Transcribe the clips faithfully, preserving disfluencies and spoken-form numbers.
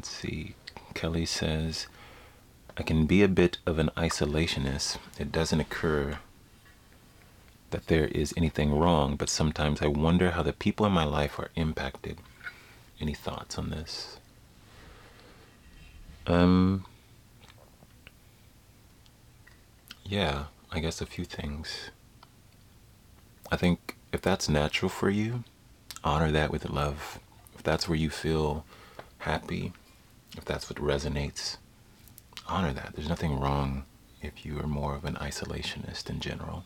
Let's see. Kelly says, I can be a bit of an isolationist. It doesn't occur that there is anything wrong, but sometimes I wonder how the people in my life are impacted. Any thoughts on this? Um, yeah, I guess a few things. I think if that's natural for you, honor that with love. If that's where you feel happy, if that's what resonates, honor that. There's nothing wrong if you are more of an isolationist in general.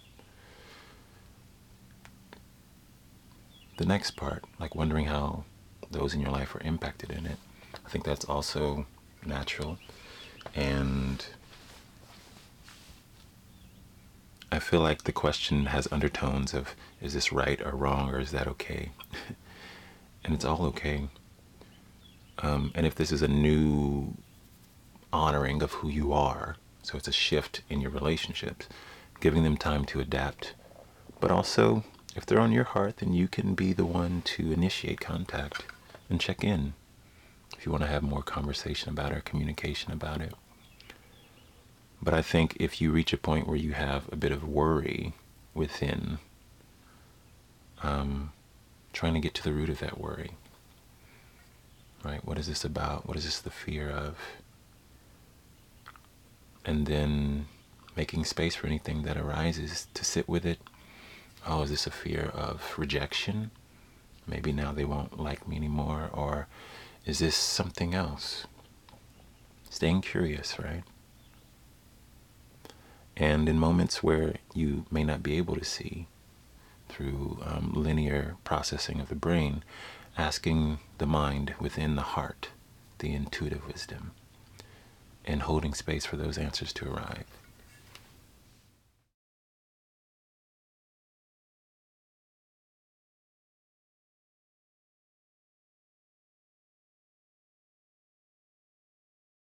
The next part, like wondering how those in your life are impacted in it, I think that's also natural. And I feel like the question has undertones of, is this right or wrong, or is that okay? And it's all okay. Um, and if this is a new honoring of who you are, so it's a shift in your relationships, giving them time to adapt. But also, if they're on your heart, then you can be the one to initiate contact and check in if you want to have more conversation about it or communication about it. But I think if you reach a point where you have a bit of worry within, um, trying to get to the root of that worry, right? What is this about? What is this the fear of? And then making space for anything that arises to sit with it. Oh, is this a fear of rejection? Maybe now they won't like me anymore. Or is this something else? Staying curious, right? And in moments where you may not be able to see through um, linear processing of the brain, asking the mind within the heart, the intuitive wisdom, and holding space for those answers to arrive.